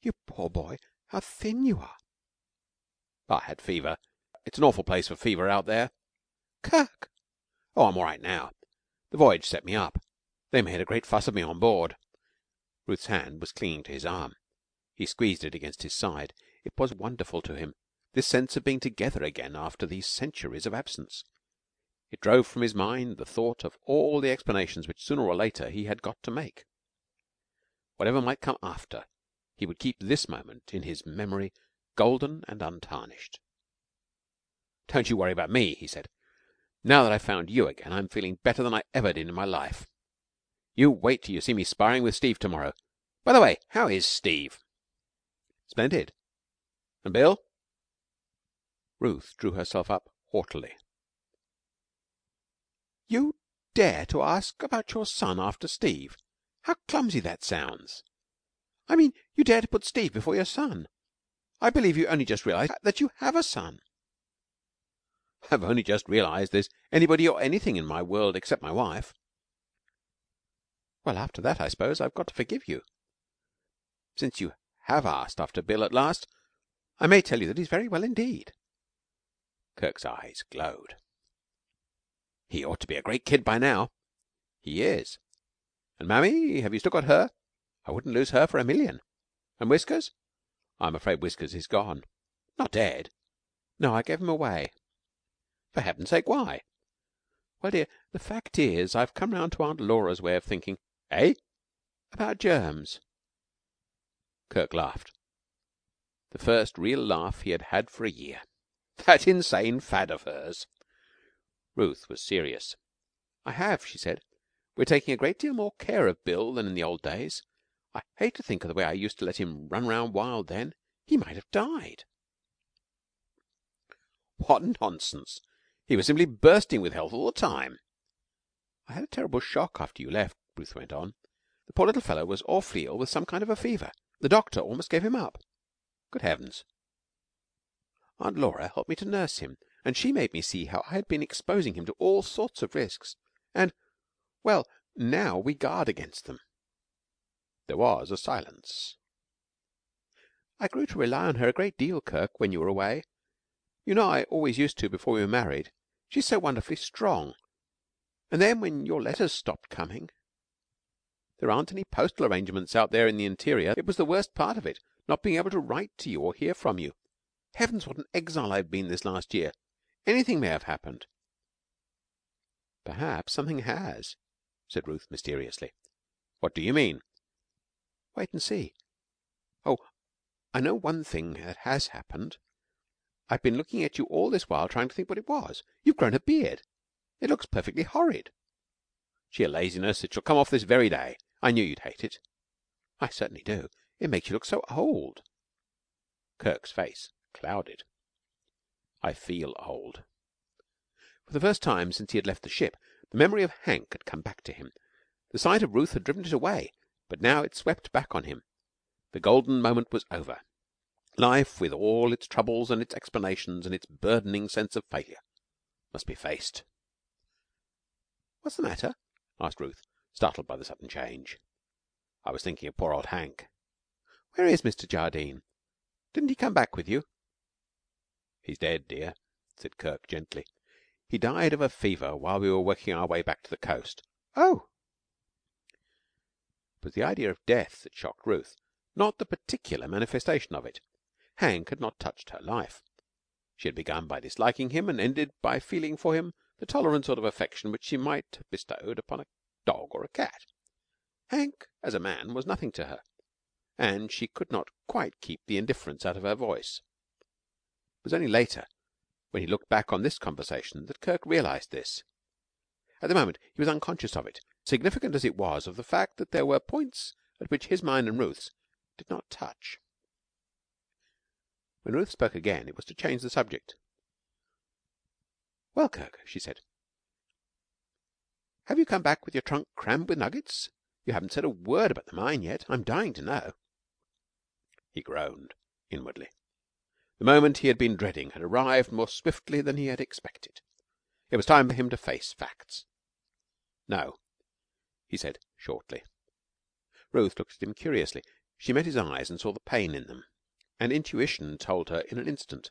"You poor boy, how thin you are!" "I had fever. It's an awful place for fever out there." "Kirk!" "Oh, I'm all right now. The voyage set me up. They made a great fuss of me on board." Ruth's hand was clinging to his arm. He squeezed it against his side. It was wonderful to him, this sense of being together again after these centuries of absence. It drove from his mind the thought of all the explanations which sooner or later he had got to make. Whatever might come after, he would keep this moment in his memory golden and untarnished. "Don't you worry about me," he said. "Now that I've found you again, I'm feeling better than I ever did in my life. You wait till you see me sparring with Steve tomorrow. By the way, how is Steve?" "Splendid. And Bill?" Ruth drew herself up haughtily. "You dare to ask about your son after Steve? How clumsy that sounds. I mean, you dare to put Steve before your son. I believe you only just realized that you have a son." "I've only just realized there's anybody or anything in my world except my wife." "Well, after that, I suppose I've got to forgive you. Since you have asked after Bill at last, I may tell you that he's very well indeed." Kirk's eyes glowed. "He ought to be a great kid by now." "He is. And Mammy, have you still got her? I wouldn't lose her for a million. And Whiskers?" "I'm afraid Whiskers is gone." "Not dead?" "No, I gave him away." "For heaven's sake, why?" "Well, dear, the fact is, I've come round to Aunt Laura's way of thinking." "Eh?" "About germs." Kirk laughed. The first real laugh he had had for a year. "That insane fad of hers." Ruth was serious. "I have," she said. "We're taking a great deal more care of Bill than in the old days. I hate to think of the way I used to let him run round wild then. He might have died." What nonsense! He was simply bursting with health all the time. "I had a terrible shock after you left," Ruth went on. "The poor little fellow was awfully ill with some kind of a fever. The doctor almost gave him up. Good heavens! Aunt Laura helped me to nurse him, and she made me see how I had been exposing him to all sorts of risks, and, well, now we guard against them." There was a silence. "I grew to rely on her a great deal, Kirk, when you were away. You know I always used to before we were married. She's so wonderfully strong. And then when your letters stopped coming— There aren't any postal arrangements out there in the interior. It was the worst part of it, not being able to write to you or hear from you. Heavens, what an exile I've been this last year. Anything may have happened." "Perhaps something has," said Ruth mysteriously. "What do you mean?" "Wait and see. Oh, I know one thing that has happened. I've been looking at you all this while, trying to think what it was. You've grown a beard. It looks perfectly horrid." "Sheer laziness. It shall come off this very day. I knew you'd hate it." "I certainly do. It makes you look so old." Kirk's face clouded. "I feel old." For the first time since he had left the ship, the memory of Hank had come back to him. The sight of Ruth had driven it away, but now it swept back on him. The golden moment was over. Life, with all its troubles and its explanations and its burdening sense of failure, must be faced. "What's the matter?" asked Ruth, startled by the sudden change. "I was thinking of poor old Hank." "Where is Mr. Jardine? Didn't he come back with you?" "He's dead, dear," said Kirk gently. "He died of a fever while we were working our way back to the coast." "Oh!" It was the idea of death that shocked Ruth, not the particular manifestation of it. Hank had not touched her life. She had begun by disliking him and ended by feeling for him the tolerant sort of affection which she might have bestowed upon a dog or a cat. Hank, as a man, was nothing to her, and she could not quite keep the indifference out of her voice. It was only later, when he looked back on this conversation, that Kirk realized this. At the moment he was unconscious of it, significant as it was of the fact that there were points at which his mind and Ruth's did not touch. When Ruth spoke again, it was to change the subject. "Well, Kirk," she said, "have you come back with your trunk crammed with nuggets? You haven't said a word about the mine yet. I'm dying to know." He groaned inwardly. The moment he had been dreading had arrived more swiftly than he had expected. It was time for him to face facts. "No," he said shortly. Ruth looked at him curiously. She met his eyes and saw the pain in them, and intuition told her in an instant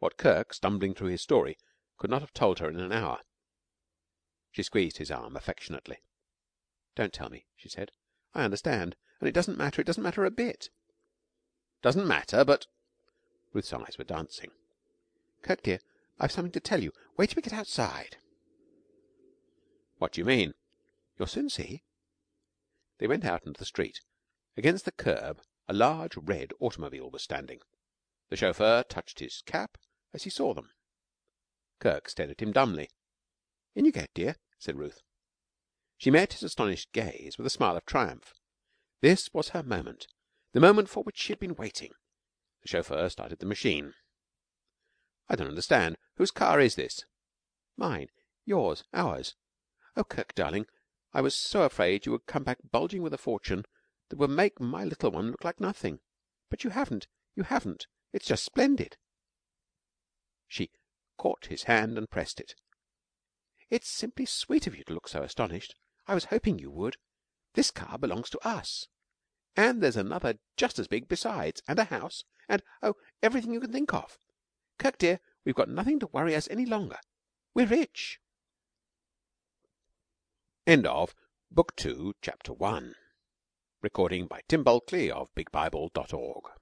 what Kirk, stumbling through his story, could not have told her in an hour. She squeezed his arm affectionately. "Don't tell me," she said. "I understand, and it doesn't matter. It doesn't matter a bit." "Doesn't matter, but—" Ruth's eyes were dancing. "Kirk, dear, I've something to tell you. Wait till we get outside." "What do you mean?" "You'll soon see." They went out into the street. Against the curb a large red automobile was standing. The chauffeur touched his cap as he saw them. Kirk stared at him dumbly. "In you get, dear," said Ruth. She met his astonished gaze with a smile of triumph. This was her moment, the moment for which she had been waiting. The chauffeur started the machine. "I don't understand. Whose car is this?" "Mine, yours, ours. Oh, Kirk, darling, I was so afraid you would come back bulging with a fortune that would make my little one look like nothing. But you haven't. You haven't. It's just splendid." She caught his hand and pressed it. "It's simply sweet of you to look so astonished. I was hoping you would. This car belongs to us. And there's another just as big besides, and a house, and, oh, everything you can think of. Kirk, dear, we've got nothing to worry us any longer. We're rich." End of Book 2, Chapter 1. Recording by Tim Bulkley of BigBible.org.